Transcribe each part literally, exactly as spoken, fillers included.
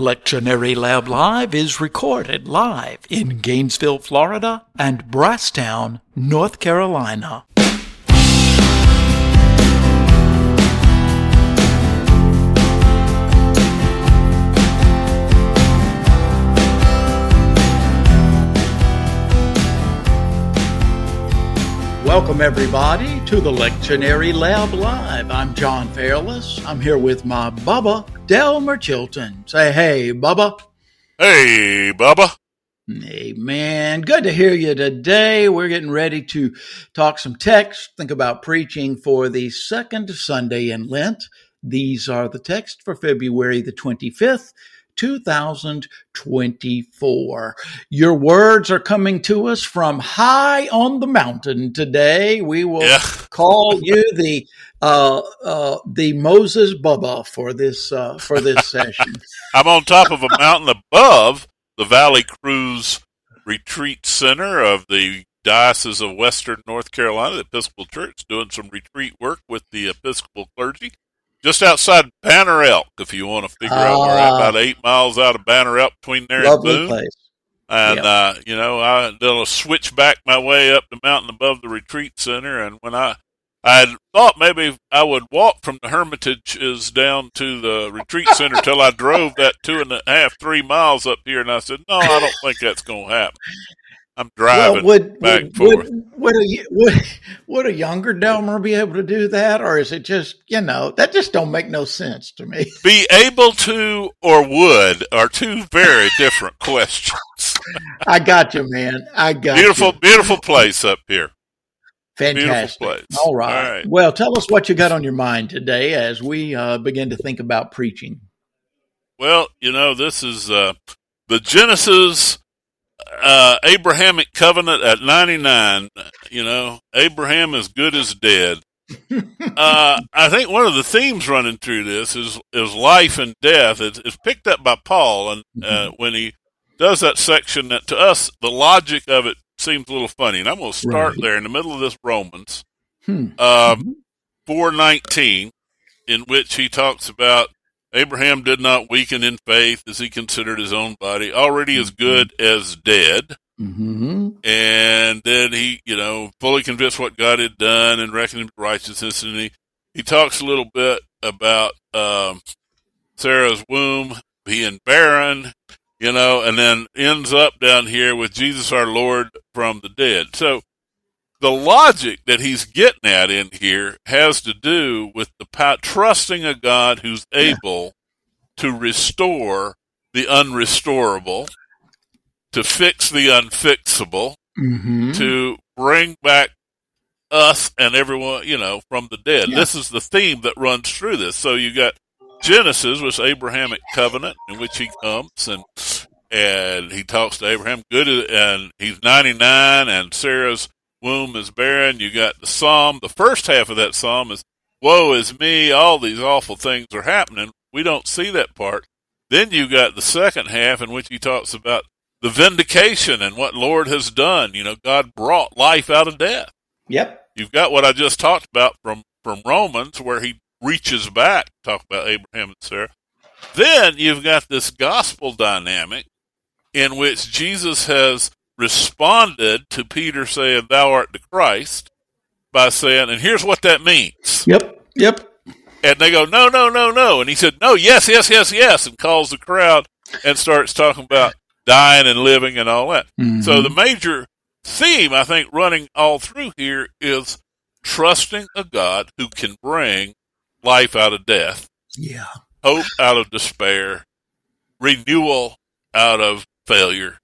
Lectionary Lab Live is recorded live in Gainesville, Florida, and Brasstown, North Carolina. Welcome, everybody, to the Lectionary Lab Live. I'm John Fairless. I'm here with my Bubba, Delmer Chilton. Say hey, Bubba. Hey, Bubba. Hey, man. Good to hear you today. We're getting ready to talk some text, think about preaching for the second Sunday in Lent. These are the texts for February the twenty-fifth. two thousand twenty-four. Your words are coming to us from high on the mountain today. We will yeah. call you the uh, uh, the Moses Bubba for this uh, for this session. I'm on top of a mountain above the Valley Cruise Retreat Center of the Diocese of Western North Carolina, the Episcopal Church, doing some retreat work with the Episcopal clergy. Just outside Banner Elk, if you want to figure uh, out where I'm about eight miles out of Banner Elk between there and Boone. Place. And, yep. uh, you know, I did a switchback my way up the mountain above the retreat center. And when I, I thought maybe I would walk from the Hermitage's down to the retreat center till I drove that two and a half, three miles up here. And I said, no, I don't think that's going to happen. I'm driving well, would, back would, forth. Would, would, a, would, would a younger Delmer be able to do that, or is it just, you know, that just don't make no sense to me? Be able to or would are two very different questions. I got you, man. I got beautiful, you. Beautiful, beautiful place up here. Fantastic. Place. All right. All right. Well, tell us what you got on your mind today as we uh, begin to think about preaching. Well, you know, this is uh, the Genesis Uh, Abrahamic covenant at ninety-nine, you know, Abraham as good as dead. uh, I think one of the themes running through this is, is life and death. It's, it's picked up by Paul, and uh, when he does that section, that to us, the logic of it seems a little funny. And I'm going to start right there in the middle of this Romans hmm. um, four nineteen, in which he talks about Abraham did not weaken in faith as he considered his own body already as good as dead. Mm-hmm. And then he, you know, fully convinced what God had done and reckoned him righteousness. And he, he talks a little bit about um, Sarah's womb being barren, you know, and then ends up down here with Jesus our Lord from the dead. So the logic that he's getting at in here has to do with the power, trusting a God who's able yeah. to restore the unrestorable, to fix the unfixable, mm-hmm. to bring back us and everyone, you know, from the dead. Yeah. This is the theme that runs through this. So you got Genesis, which is Abrahamic covenant in which he comes and and he talks to Abraham. Good, and he's ninety-nine, and Sarah's womb is barren. You got the psalm. The first half of that psalm is, woe is me, all these awful things are happening. We don't see that part. Then you got the second half in which he talks about the vindication and what Lord has done. You know, God brought life out of death. Yep. You've got what I just talked about from, from Romans, where he reaches back, talk about Abraham and Sarah. Then you've got this gospel dynamic in which Jesus has responded to Peter saying, thou art the Christ, by saying, and here's what that means. Yep, yep. And they go, no, no, no, no. And he said, no, yes, yes, yes, yes, and calls the crowd and starts talking about dying and living and all that. Mm-hmm. So the major theme, I think, running all through here is trusting a God who can bring life out of death, yeah, hope out of despair, renewal out of failure,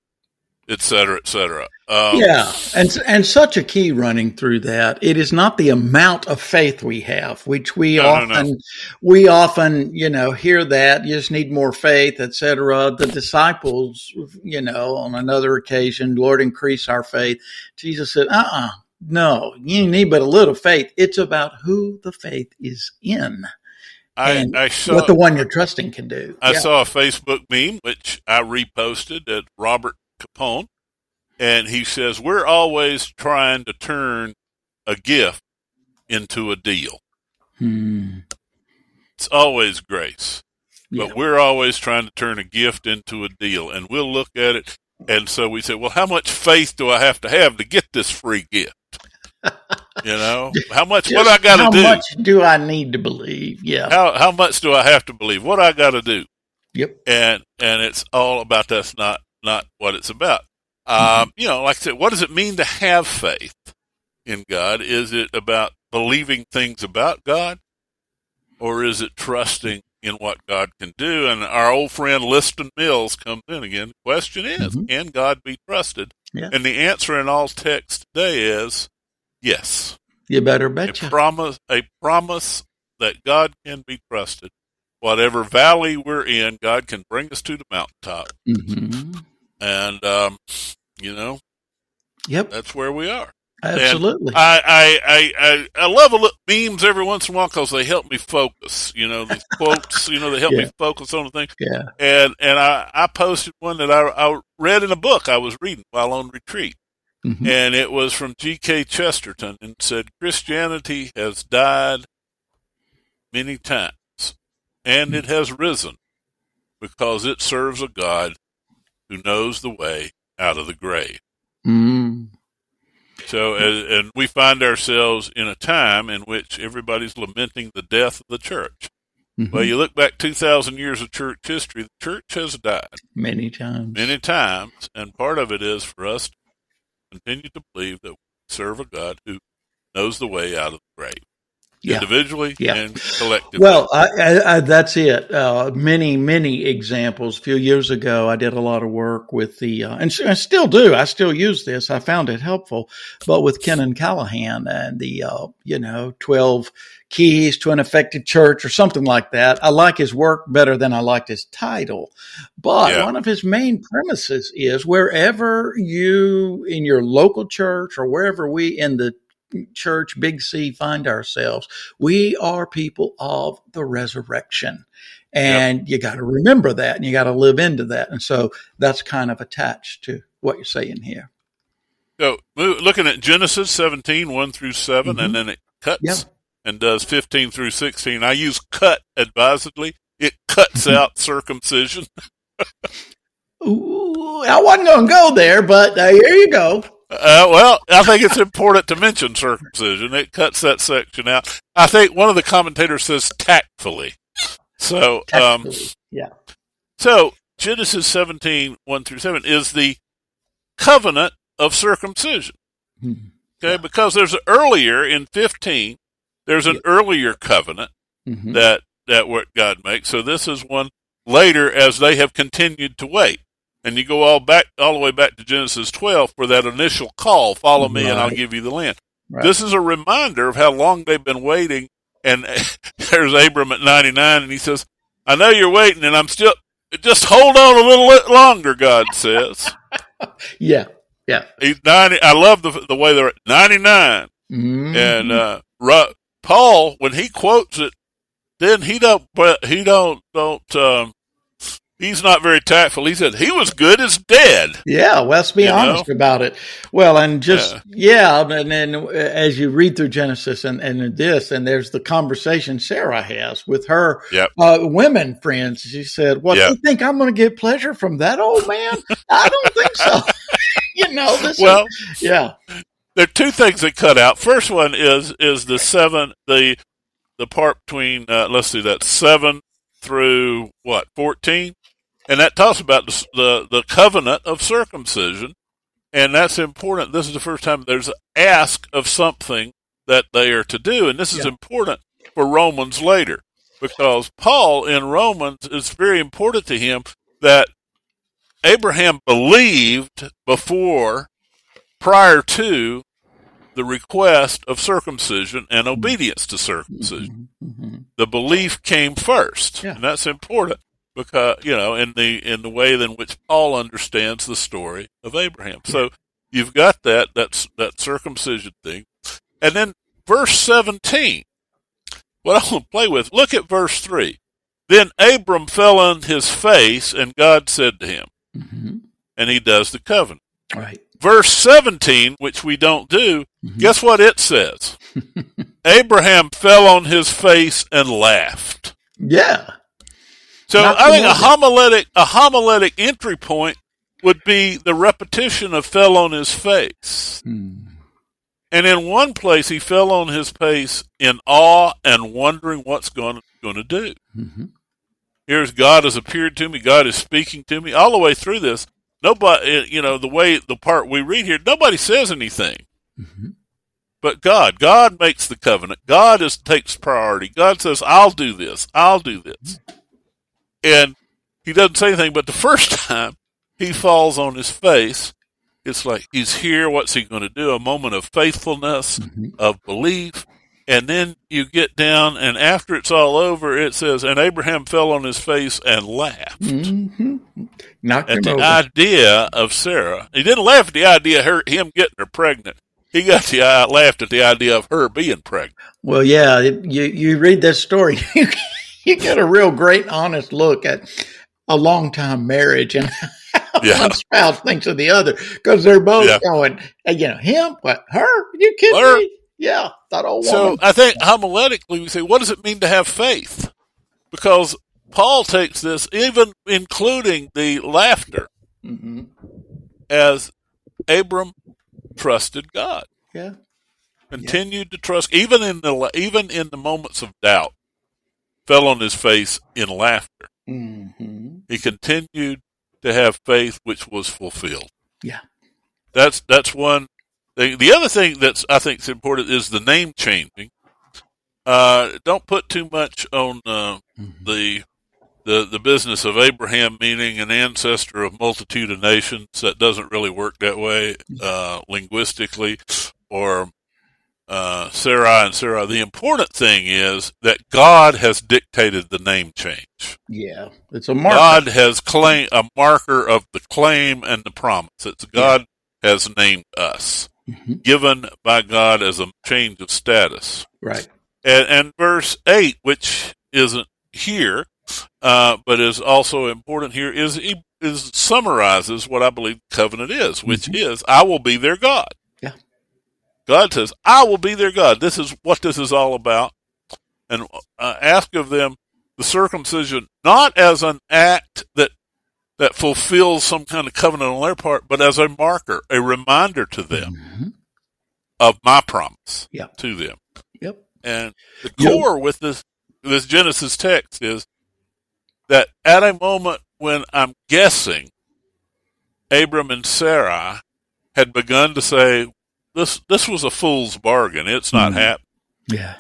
et cetera, et cetera. Um, yeah, and and such a key running through that. It is not the amount of faith we have, which we no, often, no, no. we often, you know, hear that you just need more faith, et cetera. The disciples, you know, on another occasion, Lord, increase our faith. Jesus said, uh-uh, no, you need but a little faith. It's about who the faith is in. I, I saw, what the one you're trusting can do. I yeah. saw a Facebook meme, which I reposted, at Robert Capone, and he says, we're always trying to turn a gift into a deal. Hmm. It's always grace. But yeah. we're always trying to turn a gift into a deal, and we'll look at it. And so we say, well, how much faith do I have to have to get this free gift? You know, how much, what I got to do? How much do I need to believe? Yeah. How how much do I have to believe? What I got to do? Yep. And and it's all about that's not, not what it's about. Mm-hmm. Um, you know, like I said, what does it mean to have faith in God? Is it about believing things about God, or is it trusting in what God can do? And our old friend Liston Mills comes in again. The question is, mm-hmm. can God be trusted? Yeah. And the answer in all texts today is yes. You better betcha. A promise, a promise that God can be trusted. Whatever valley we're in, God can bring us to the mountaintop. Mm-hmm. And, um, you know, yep, that's where we are. Absolutely. And I, I, I, I love a look, memes every once in a while because they help me focus. You know, these quotes, you know, they help yeah. me focus on the thing. Yeah. And and I, I posted one that I, I read in a book I was reading while on retreat. Mm-hmm. And it was from G K Chesterton and said, Christianity has died many times and mm-hmm. it has risen because it serves a God who knows the way out of the grave. Mm-hmm. So, and, and we find ourselves in a time in which everybody's lamenting the death of the church. Mm-hmm. Well, you look back two thousand years of church history, the church has died. Many times. Many times. And part of it is for us to continue to believe that we serve a God who knows the way out of the grave. Yeah. Individually yeah. and collectively. Well, I, I, I, that's it. Uh, many, many examples. A few years ago, I did a lot of work with the, uh, and I still do. I still use this. I found it helpful, but with Kenan Callahan and the, uh, you know, twelve keys to an effective church or something like that. I like his work better than I liked his title. But yeah. one of his main premises is wherever you in your local church or wherever we in the church, big C, find ourselves, we are people of the resurrection. And yep. you got to remember that and you got to live into that. And so that's kind of attached to what you're saying here. So looking at Genesis seventeen, one through seven, mm-hmm. and then it cuts yep. and does fifteen through sixteen. I use cut advisedly. It cuts out circumcision. Ooh, I wasn't going to go there, but uh, here you go. Uh, well, I think it's important to mention circumcision. It cuts that section out. I think one of the commentators says tactfully. So, tactfully. Um, yeah. So Genesis seventeen, one through seven is the covenant of circumcision. Okay, yeah. Because there's an earlier in fifteen, there's an yeah. earlier covenant mm-hmm. that that what God makes. So this is one later as they have continued to wait. And you go all back, all the way back to Genesis twelve for that initial call, follow me right. and I'll give you the land. Right. This is a reminder of how long they've been waiting. And there's Abram at ninety-nine and he says, I know you're waiting and I'm still, just hold on a little bit longer, God says. yeah. Yeah. He's ninety. I love the the way they're at ninety-nine. Mm. And, uh, right, Paul, when he quotes it, then he don't, he don't, don't, um, he's not very tactful. He said, he was good as dead. Yeah, well, let's be you honest know? about it. Well, and just, yeah, yeah and then as you read through Genesis and, and this, and there's the conversation Sarah has with her yep. uh, women friends. She said, well, yep. do you think I'm going to get pleasure from that old man? I don't think so. you know, this well, is, yeah. There are two things that cut out. First one is is the seven, the the part between, uh, let's see, that's seven through, what, fourteen? And that talks about the, the the covenant of circumcision, and that's important. This is the first time there's an ask of something that they are to do, and this is yeah. important for Romans later, because Paul in Romans, it's very important to him that Abraham believed before, prior to the request of circumcision and obedience to circumcision. Mm-hmm. Mm-hmm. The belief came first, yeah. and that's important. Because you know, in the in the way in which Paul understands the story of Abraham, so you've got that that's that circumcision thing, and then verse seventeen. What I want to play with? Look at verse three. Then Abram fell on his face, and God said to him, mm-hmm. and he does the covenant. Right. Verse seventeen, which we don't do. Mm-hmm. Guess what it says? Abraham fell on his face and laughed. Yeah. So Not I think a homiletic, a homiletic entry point would be the repetition of fell on his face. Hmm. And in one place, he fell on his face in awe and wondering what's going to do. Mm-hmm. Here's God has appeared to me. God is speaking to me. All the way through this, nobody, you know, the way, the part we read here, nobody says anything. Mm-hmm. But God, God makes the covenant. God is, takes priority. God says, I'll do this. I'll do this. And he doesn't say anything, but the first time he falls on his face, it's like, he's here, what's he going to do? A moment of faithfulness, mm-hmm. of belief. And then you get down, and after it's all over, it says, and Abraham fell on his face and laughed mm-hmm. Knocked at him the over. idea of Sarah. He didn't laugh at the idea of her, him getting her pregnant. He got the uh, laughed at the idea of her being pregnant. Well, yeah, it, you, you read this story, you get a real great, honest look at a long-time marriage and yeah. one spouse thinks of the other, because they're both yeah. going, you know, him, what, her? Are you kidding her? me? Yeah, that old woman. So I think homiletically we say, what does it mean to have faith? Because Paul takes this, even including the laughter, mm-hmm. as Abram trusted God. Yeah, continued yeah. to trust, even in the even in the moments of doubt, fell on his face in laughter. Mm-hmm. He continued to have faith, which was fulfilled. Yeah, that's that's one thing. The other thing that's I think is important is the name changing. Uh, don't put too much on uh, mm-hmm. the the the business of Abraham, meaning an ancestor of multitude of nations. That doesn't really work that way uh, linguistically, or uh, Sarai and Sarah. The important thing is that God has dictated the name change. Yeah, it's a marker. God has claim a marker of the claim and the promise. It's God yeah. has named us, mm-hmm. given by God as a change of status. Right. And, and verse eight, which isn't here, uh, but is also important here, is is summarizes what I believe the covenant is, which mm-hmm. is I will be their God. God says, I will be their God. This is what this is all about. And uh, ask of them the circumcision, not as an act that that fulfills some kind of covenant on their part, but as a marker, a reminder to them mm-hmm. of my promise yeah. to them. Yep. And the core yep. with this, this Genesis text is that at a moment when I'm guessing Abram and Sarai had begun to say, This this was a fool's bargain. It's not mm-hmm. happening. Yeah.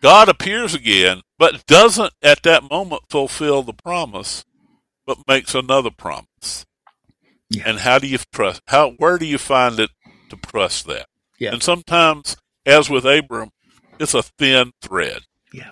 God appears again, but doesn't at that moment fulfill the promise, but makes another promise. Yeah. And how do you trust? How where do you find it to trust that? Yeah. And sometimes, as with Abram, it's a thin thread. Yeah.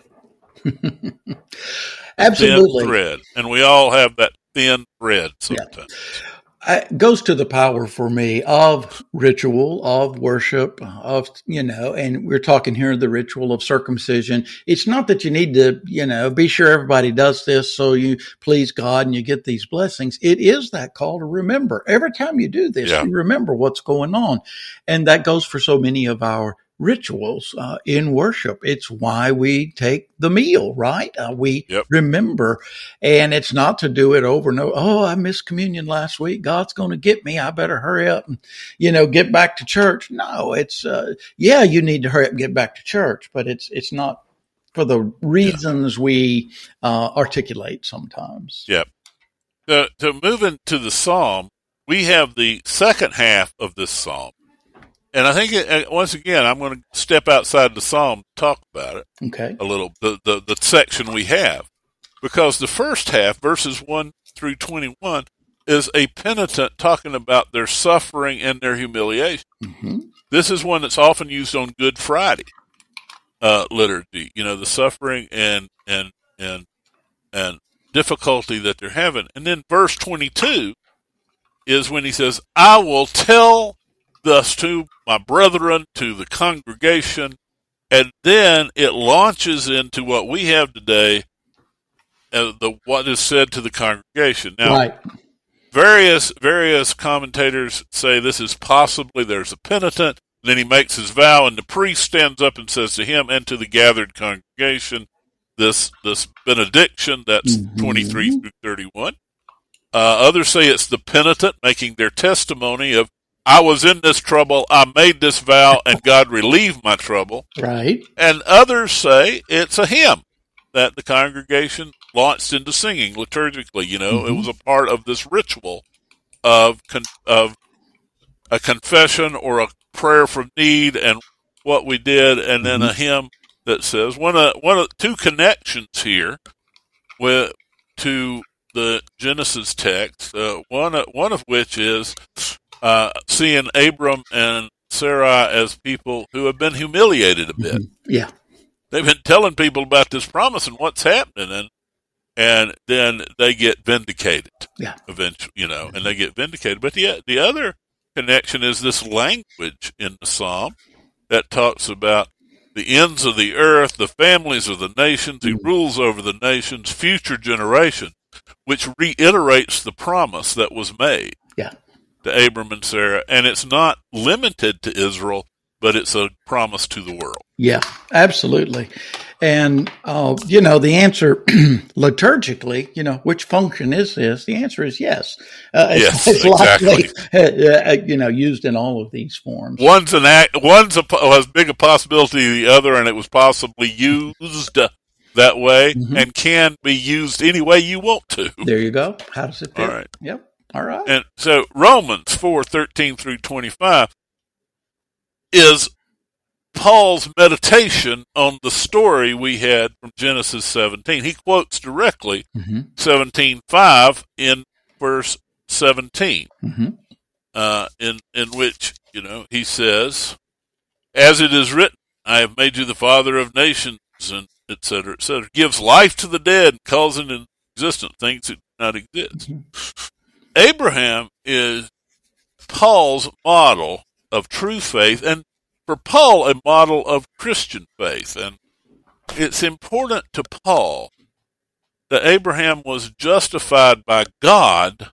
Absolutely. Thin thread, and we all have that thin thread sometimes. Yeah. It goes to the power for me of ritual, of worship, of, you know, and we're talking here the ritual of circumcision. It's not that you need to, you know, be sure everybody does this so you please God and you get these blessings. It is that call to remember. Every time you do this, yeah. you remember what's going on. And that goes for so many of our rituals uh, in worship. It's why we take the meal, right? Uh, we yep. remember, and it's not to do it over and over. Oh, I missed communion last week. God's going to get me. I better hurry up and, you know, get back to church. No, it's, uh, yeah, you need to hurry up and get back to church, but it's, it's not for the reasons yeah. we uh, articulate sometimes. Yep. So, to move into the psalm, we have the second half of this psalm. And I think, it, once again, I'm going to step outside the psalm to talk about it okay. a little, the, the, the section we have. Because the first half, verses one through twenty-one, is a penitent talking about their suffering and their humiliation. Mm-hmm. This is one that's often used on Good Friday uh, liturgy, you know, the suffering and, and, and, and difficulty that they're having. And then verse twenty-two is when he says, I will tell thus to my brethren, to the congregation, and then it launches into what we have today, uh, the what is said to the congregation. Now, right. various various commentators say this is possibly there's a penitent, then he makes his vow, and the priest stands up and says to him and to the gathered congregation, this this benediction, that's mm-hmm. twenty-three through thirty-one. Uh, others say it's the penitent making their testimony of, I was in this trouble, I made this vow, and God relieved my trouble. Right. And others say it's a hymn that the congregation launched into singing liturgically. You know, mm-hmm. it was a part of this ritual of con- of a confession or a prayer for need and what we did, and then mm-hmm. a hymn that says one of one of two connections here with to the Genesis text. Uh, one one of which is uh, seeing Abram and Sarai as people who have been humiliated a bit. Mm-hmm. Yeah, they've been telling people about this promise and what's happening, and and then they get vindicated. Yeah, eventually, you know, and they get vindicated. But the the other connection is this language in the psalm that talks about the ends of the earth, the families of the nations, he rules over the nations, future generations, which reiterates the promise that was made yeah. to Abram and Sarah. And it's not limited to Israel, but it's a promise to the world. Yeah, absolutely. And, uh, you know, the answer liturgically, you know, which function is this? The answer is yes. Uh, yes, it's, it's exactly. Likely, uh, you know, used in all of these forms. One's an act, one's a, as big a possibility as the other, and it was possibly used that way mm-hmm. and can be used any way you want to. There you go. How does it fit? All right. Yep. All right. And so Romans four thirteen through twenty-five is Paul's meditation on the story we had from Genesis seventeen. He quotes directly mm-hmm. seventeen five in verse seventeen, mm-hmm. uh, in in which, you know, he says, as it is written, I have made you the father of nations, and et cetera, et cetera. Gives life to the dead, and calls into existence things that do not exist. Mm-hmm. Abraham is Paul's model of true faith, and for Paul, a model of Christian faith. And it's important to Paul that Abraham was justified by God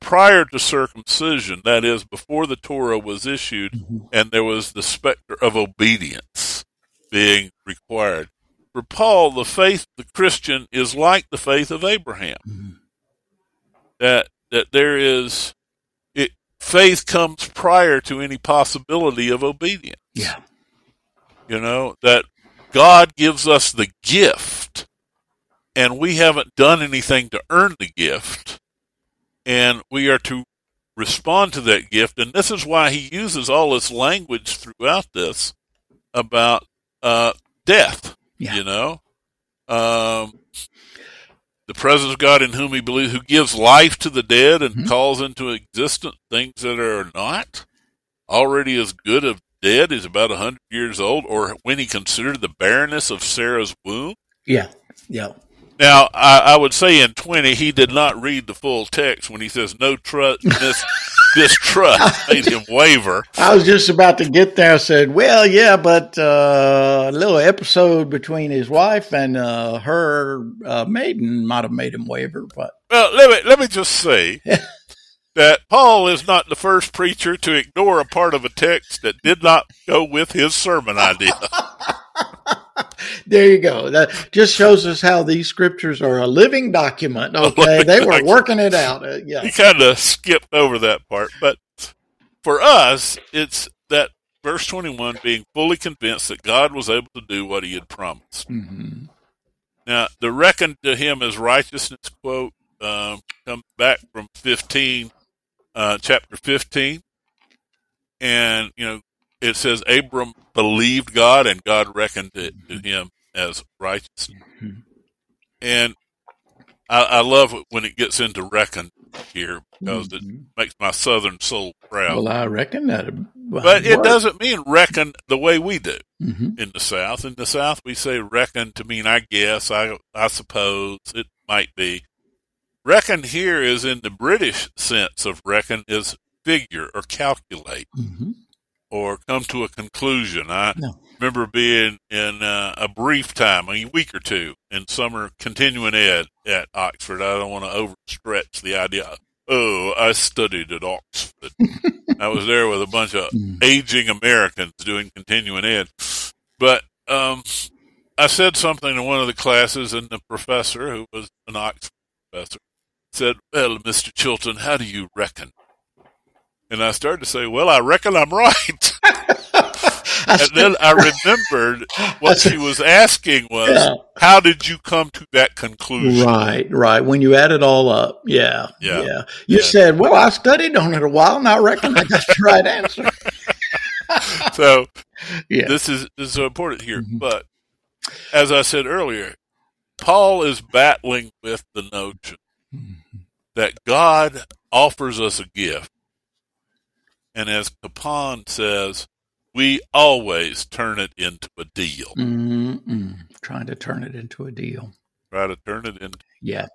prior to circumcision, that is, before the Torah was issued, and there was the specter of obedience being required. For Paul, the faith of the Christian is like the faith of Abraham, that that there is... faith comes prior to any possibility of obedience. Yeah. You know, that God gives us the gift, and we haven't done anything to earn the gift, and we are to respond to that gift. And this is why he uses all this language throughout this about uh, death, yeah. you know. Um The presence of God in whom he believes, who gives life to the dead and mm-hmm. calls into existence things that are not already as good of dead, is about a hundred years old, or when he considered the barrenness of Sarah's womb. Yeah, yeah. Now, I, I would say in twenty, he did not read the full text when he says, no trust, mis- distrust made him waver. I was just about to get there. I said, well, yeah, but uh, a little episode between his wife and uh, her uh, maiden might have made him waver. But well, let me, let me just say that Paul is not the first preacher to ignore a part of a text that did not go with his sermon idea. There you go. That just shows us how these scriptures are a living document. Okay, they were working it out. Uh, yeah, he kind of skipped over that part, but for us, it's that verse twenty-one: being fully convinced that God was able to do what He had promised. Mm-hmm. Now, the reckoned to him as righteousness quote um, comes back from fifteen, uh, chapter fifteen, and you know. It says Abram believed God, and God reckoned it to him as righteousness. Mm-hmm. And I, I love it when it gets into reckon here, because mm-hmm. it makes my southern soul proud. Well, I reckon that. But it work. Doesn't mean reckon the way we do mm-hmm. in the South. In the South, we say reckon to mean I guess, I, I suppose, it might be. Reckon here is in the British sense of reckon is figure or calculate. Mm-hmm. Or come to a conclusion. I no. remember being in uh, a brief time, a week or two, in summer continuing ed at Oxford. I don't want to overstretch the idea. Oh, I studied at Oxford. I was there with a bunch of aging Americans doing continuing ed. But um, I said something in one of the classes, and the professor, who was an Oxford professor, said, "Well, Mister Chilton, how do you reckon?" And I started to say, "Well, I reckon I'm right." And then I remembered what she was asking was, yeah. How did you come to that conclusion? Right, right. When you add it all up, yeah, yeah. yeah. You yeah. said, well, I studied on it a while, and I reckon I got the right answer. So yeah. this is this is important here. Mm-hmm. But as I said earlier, Paul is battling with the notion mm-hmm. that God offers us a gift. And as Capone says, we always turn it into a deal. Mm-mm. Trying to turn it into a deal. Try to turn it into. Yeah.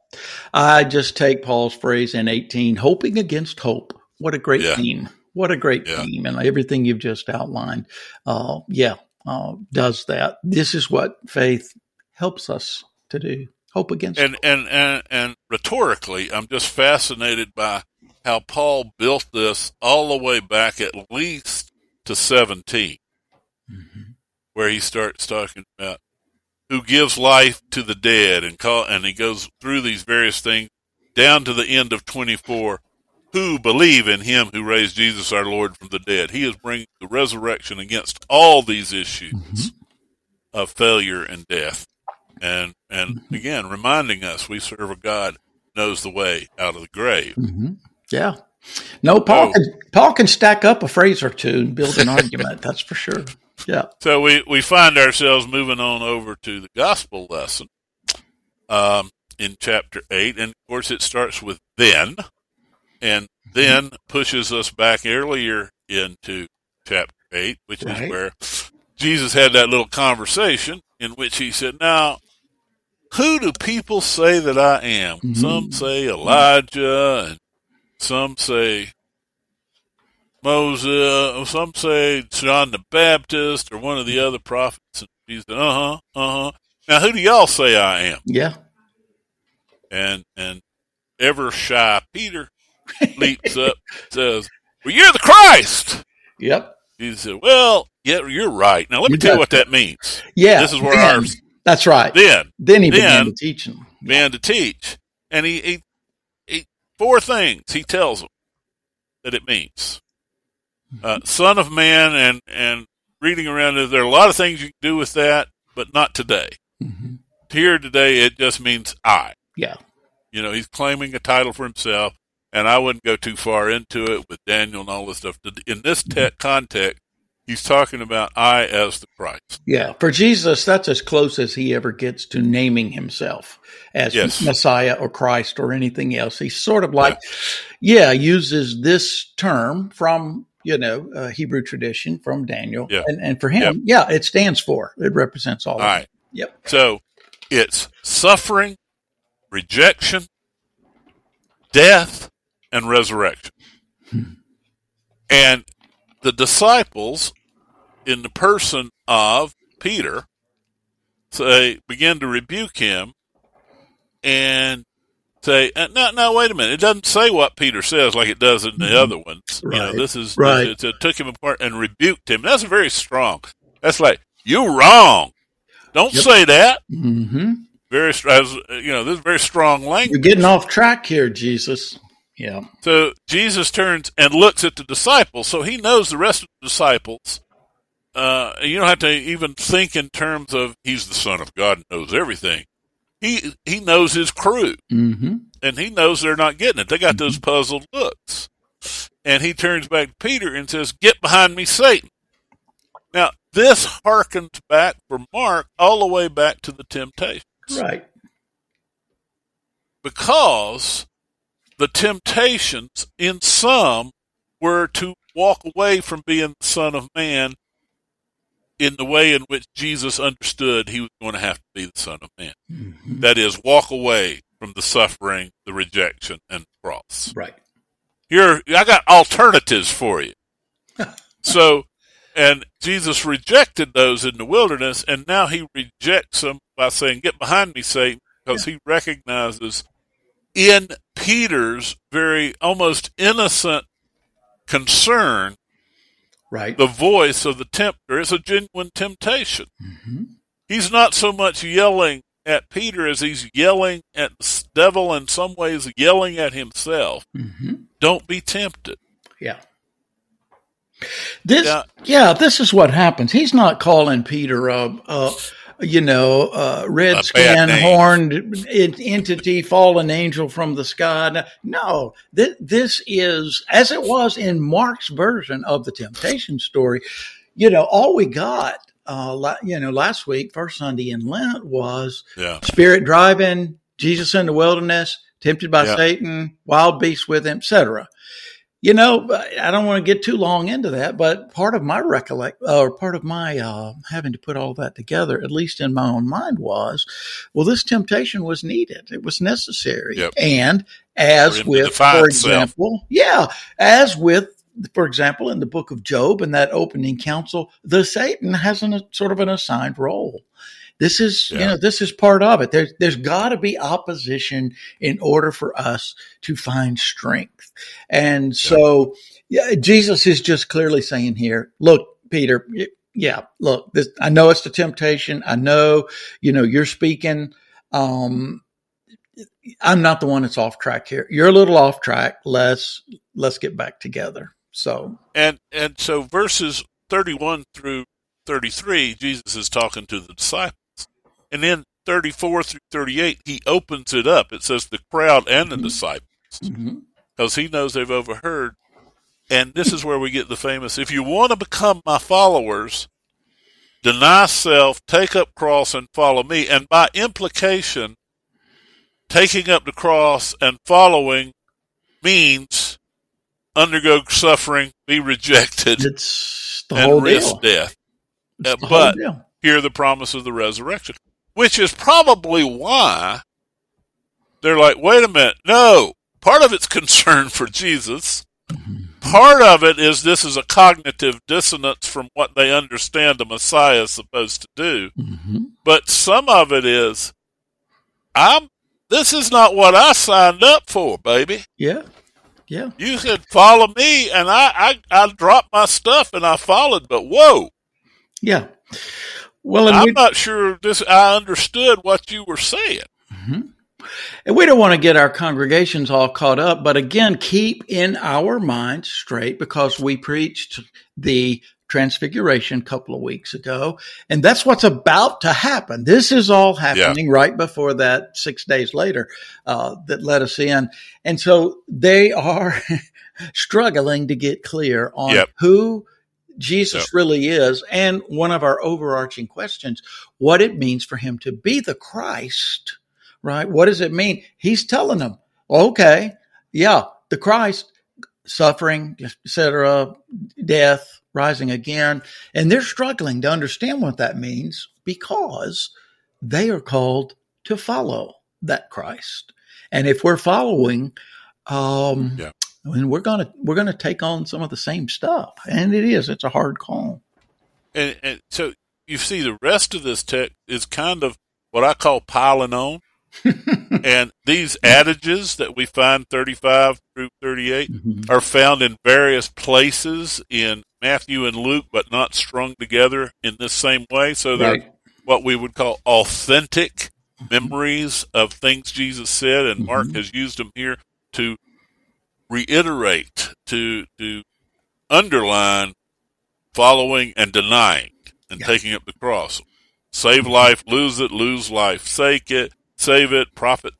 I just take Paul's phrase in eighteen, hoping against hope. What a great yeah. theme. What a great yeah. theme. And everything you've just outlined, uh, yeah, uh, does that. This is what faith helps us to do. Hope against and, hope. And, and, and rhetorically, I'm just fascinated by how Paul built this all the way back at least to seventeen, mm-hmm. where he starts talking about who gives life to the dead and call, and he goes through these various things down to the end of twenty-four, who believe in him who raised Jesus our Lord from the dead. He is bringing the resurrection against all these issues mm-hmm. of failure and death. And, and mm-hmm. again, reminding us we serve a God who knows the way out of the grave. Mm-hmm. Yeah. No, Paul, oh. can, Paul can stack up a phrase or two and build an argument, that's for sure. Yeah. So we, we find ourselves moving on over to the gospel lesson um, in chapter eight. And, of course, it starts with then, and then pushes us back earlier into chapter eight, which right. is where Jesus had that little conversation in which he said, now, who do people say that I am? Mm-hmm. Some say Elijah and some say Moses, or some say John the Baptist, or one of the other prophets. And he said, uh-huh, uh-huh. Now, who do y'all say I am? Yeah. And and ever shy Peter leaps up and says, well, you're the Christ. Yep. He said, well, yeah, you're right. Now, let me you tell you what that means. Yeah. This is where then, our... That's right. Then. Then he then began to teach them. Began to teach. And he... he Four things he tells them that it means. Uh, son of man, and, and reading around, there are a lot of things you can do with that, but not today. Mm-hmm. Here today, it just means I. Yeah. You know, he's claiming a title for himself, and I wouldn't go too far into it with Daniel and all this stuff. In this te- context, he's talking about I as the Christ. Yeah, for Jesus, that's as close as he ever gets to naming himself as yes. Messiah or Christ or anything else. He's sort of like, yeah, yeah uses this term from, you know, uh, Hebrew tradition from Daniel. Yeah. And, and for him, yep. yeah, it stands for, it represents all, all of right. it. Yep. So it's suffering, rejection, death, and resurrection. Hmm. And the disciples in the person of Peter, say, begin to rebuke him and say, no, no, wait a minute. It doesn't say what Peter says like it does in the mm-hmm. other ones. Right. You know, this is, right. this, it took him apart and rebuked him. That's very strong. That's like, you're wrong. Don't yep. say that. Mm-hmm. Very, you know, this is very strong language. You're getting off track here, Jesus. Yeah. So Jesus turns and looks at the disciples. So he knows the rest of the disciples. Uh, you don't have to even think in terms of he's the Son of God and knows everything. He he knows his crew, mm-hmm. and he knows they're not getting it. They got mm-hmm. those puzzled looks. And he turns back to Peter and says, get behind me, Satan. Now, this harkens back for Mark all the way back to the temptations. Right. Because the temptations in some were to walk away from being the Son of Man in the way in which Jesus understood he was going to have to be the Son of Man. Mm-hmm. That is, walk away from the suffering, the rejection, and the cross. Right. Here, I got alternatives for you. So, and Jesus rejected those in the wilderness, and now he rejects them by saying, get behind me, Satan, because yeah. he recognizes in Peter's very almost innocent concern, right. the voice of the tempter is a genuine temptation. Mm-hmm. he's not so much yelling at Peter as he's yelling at the devil, in some ways yelling at himself. Mm-hmm. Don't be tempted. Yeah. This, yeah. yeah, this is what happens. He's not calling Peter a, a you know, a red skin, horned entity, fallen angel from the sky. No, this, this is, as it was in Mark's version of the temptation story, you know, all we got, uh, you know, last week, first Sunday in Lent, was yeah. spirit driving, Jesus in the wilderness, tempted by yeah. Satan, wild beasts with him, et cetera. You know, I don't want to get too long into that, but part of my recollect, or uh, part of my uh, having to put all that together, at least in my own mind, was, well, this temptation was needed; it was necessary. Yep. And as with, for example, yeah, as with, for example, in the book of Job, in that opening counsel, the Satan has an, a sort of an assigned role. This is, yeah. you know, this is part of it. There's, there's got to be opposition in order for us to find strength. And yeah. so yeah, Jesus is just clearly saying here, look, Peter, yeah, look, this, I know it's the temptation. I know, you know, you're speaking. Um, I'm not the one that's off track here. You're a little off track. Let's, let's get back together. So, and, and so verses thirty-one through thirty-three, Jesus is talking to the disciples. And then thirty-four through thirty-eight, he opens it up. It says the crowd and the mm-hmm. disciples, because mm-hmm. he knows they've overheard. And this is where we get the famous, if you want to become my followers, deny self, take up cross, and follow me. And by implication, taking up the cross and following means undergo suffering, be rejected, it's the and whole risk deal. Death. Uh, but hear the promise of the resurrection, which is probably why they're like, wait a minute, no, part of it's concern for Jesus. Part of it is this is a cognitive dissonance from what they understand the Messiah is supposed to do. Mm-hmm. But some of it is, I'm, this is not what I signed up for, baby. Yeah. Yeah. You said, follow me, and I, I, I dropped my stuff and I followed, but whoa. Yeah. Well, and I'm we, not sure this. I understood what you were saying. Mm-hmm. And we don't want to get our congregations all caught up, but again, keep in our minds straight, because we preached the Transfiguration a couple of weeks ago, and that's what's about to happen. This is all happening yeah. right before that, six days later, uh, that let us in. And so they are struggling to get clear on yep. who Jesus yep. really is, and one of our overarching questions, what it means for him to be the Christ, right? What does it mean? He's telling them, okay, yeah, the Christ, suffering, et cetera, death, rising again, and they're struggling to understand what that means, because they are called to follow that Christ. And if we're following, um, yeah. and we're gonna we're gonna take on some of the same stuff, and it is it's a hard call. And, and so you see, the rest of this text is kind of what I call piling on, and these adages that we find thirty-five through thirty-eight mm-hmm. are found in various places in Matthew and Luke, but not strung together in this same way. So they're right. what we would call authentic memories of things Jesus said, and mm-hmm. Mark has used them here to reiterate, to to underline following and denying and yeah. taking up the cross. Save life, lose it, lose life, save it, save it, profit,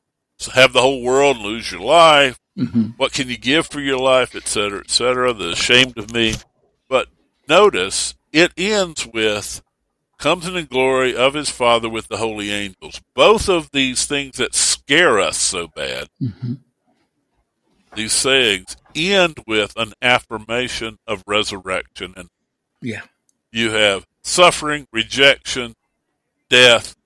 have the whole world, lose your life. Mm-hmm. What can you give for your life, et cetera, et cetera, the ashamed of me. But notice it ends with, comes in the glory of his Father with the holy angels. Both of these things that scare us so bad, mm-hmm. these sayings end with an affirmation of resurrection. And yeah. you have suffering, rejection, death,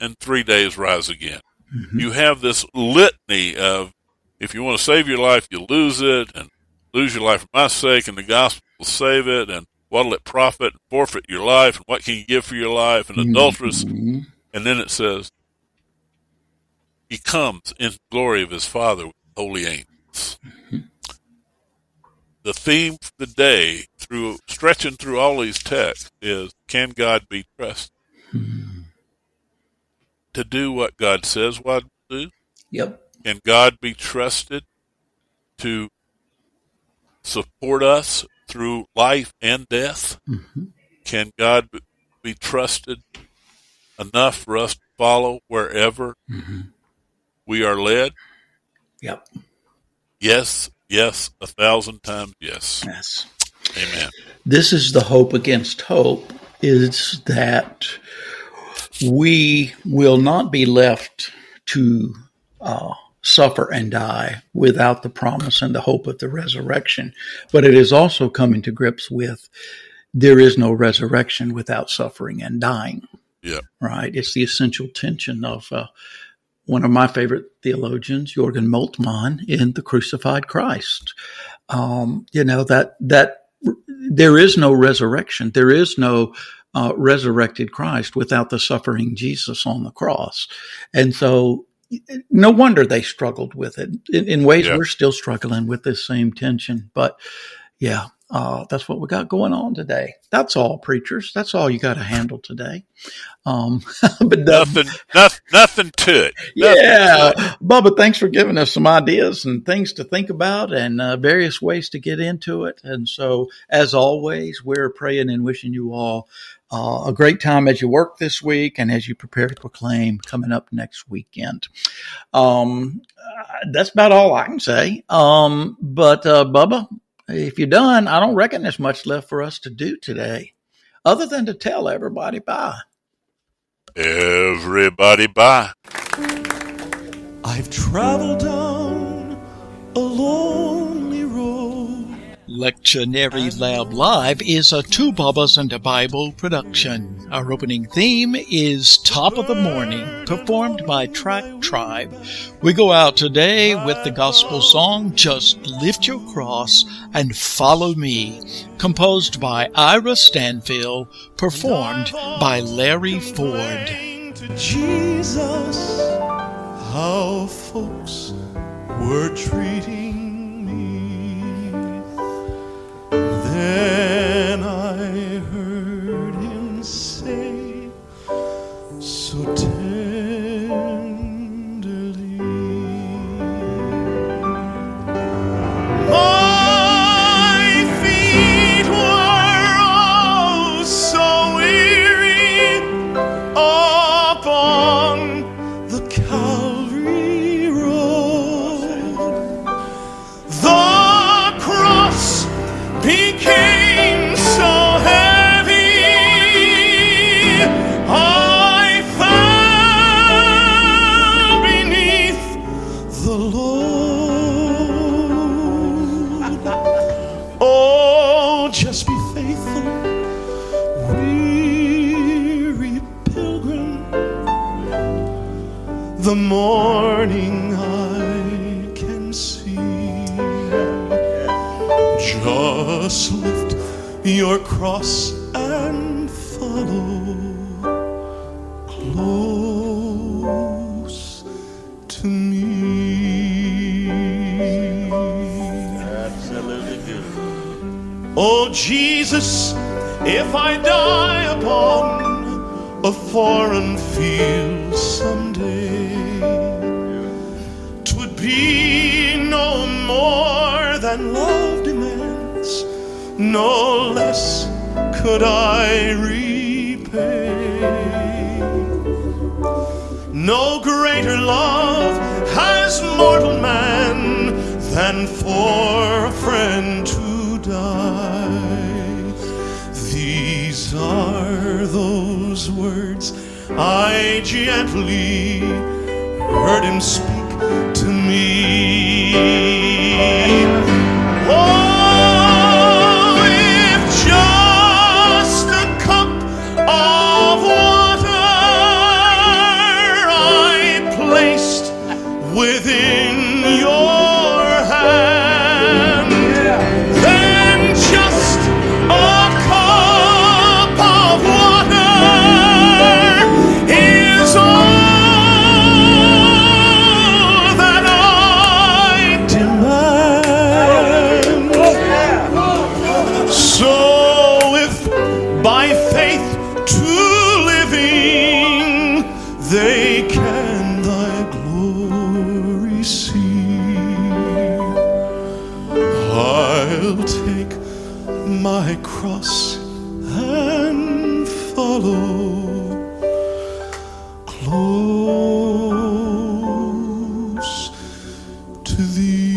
and three days rise again. Mm-hmm. You have this litany of, if you want to save your life, you lose it, and lose your life for my sake, and the gospel will save it, and what'll it profit, and forfeit your life, and what can you give for your life, and mm-hmm. adulterous. And then it says, he comes in the glory of his Father with the holy angels. Mm-hmm. The theme for the day, through stretching through all these texts, is, can God be trusted? Mm-hmm. to do what God says one to do. Yep. Can God be trusted to support us through life and death? Mm-hmm. Can God be trusted enough for us to follow wherever mm-hmm. we are led? Yep. Yes, yes, a thousand times yes. Yes. Amen. This is the hope against hope, is that we will not be left to uh, suffer and die without the promise and the hope of the resurrection. But it is also coming to grips with there is no resurrection without suffering and dying. Yeah. Right? It's the essential tension of uh, one of my favorite theologians, Jorgen Moltmann, in The Crucified Christ. Um, you know, that that there is no resurrection. There is no uh, resurrected Christ without the suffering Jesus on the cross. And so no wonder they struggled with it. In, in ways, yeah. we're still struggling with this same tension. But, yeah, uh, that's what we got going on today. That's all, preachers. That's all you got to handle today. Um, but nothing, nothing, nothing to it. Nothing yeah. To it. Bubba, thanks for giving us some ideas and things to think about and uh, various ways to get into it. And so, as always, we're praying and wishing you all Uh, a great time as you work this week and as you prepare to proclaim coming up next weekend. Um, that's about all I can say. Um, but, uh, Bubba, if you're done, I don't reckon there's much left for us to do today other than to tell everybody bye. Everybody bye. I've traveled down a lonely road. Lectionary Lab Live is a Two Bubbas and a Bible production. Our opening theme is Top of the Morning, performed by Track Tribe. We go out today with the gospel song, Just Lift Your Cross and Follow Me, composed by Ira Stanfield, performed by Larry Ford. Jesus, how folks were treating then I heard him say so tenderly, my feet were oh so weary upon the Calvary road. The cross became so heavy, I fell beneath the load. Oh, just be faithful, weary pilgrim. The morning I can see. Just lift your cross and follow close to me. Absolutely beautiful. Oh Jesus, if I die upon a foreign field someday, 'twould be no more than love demands, no less could I repay. No greater love has mortal man than for a friend to die. These are those words I gently heard him speak to me. Oh, my cross and follow close to thee.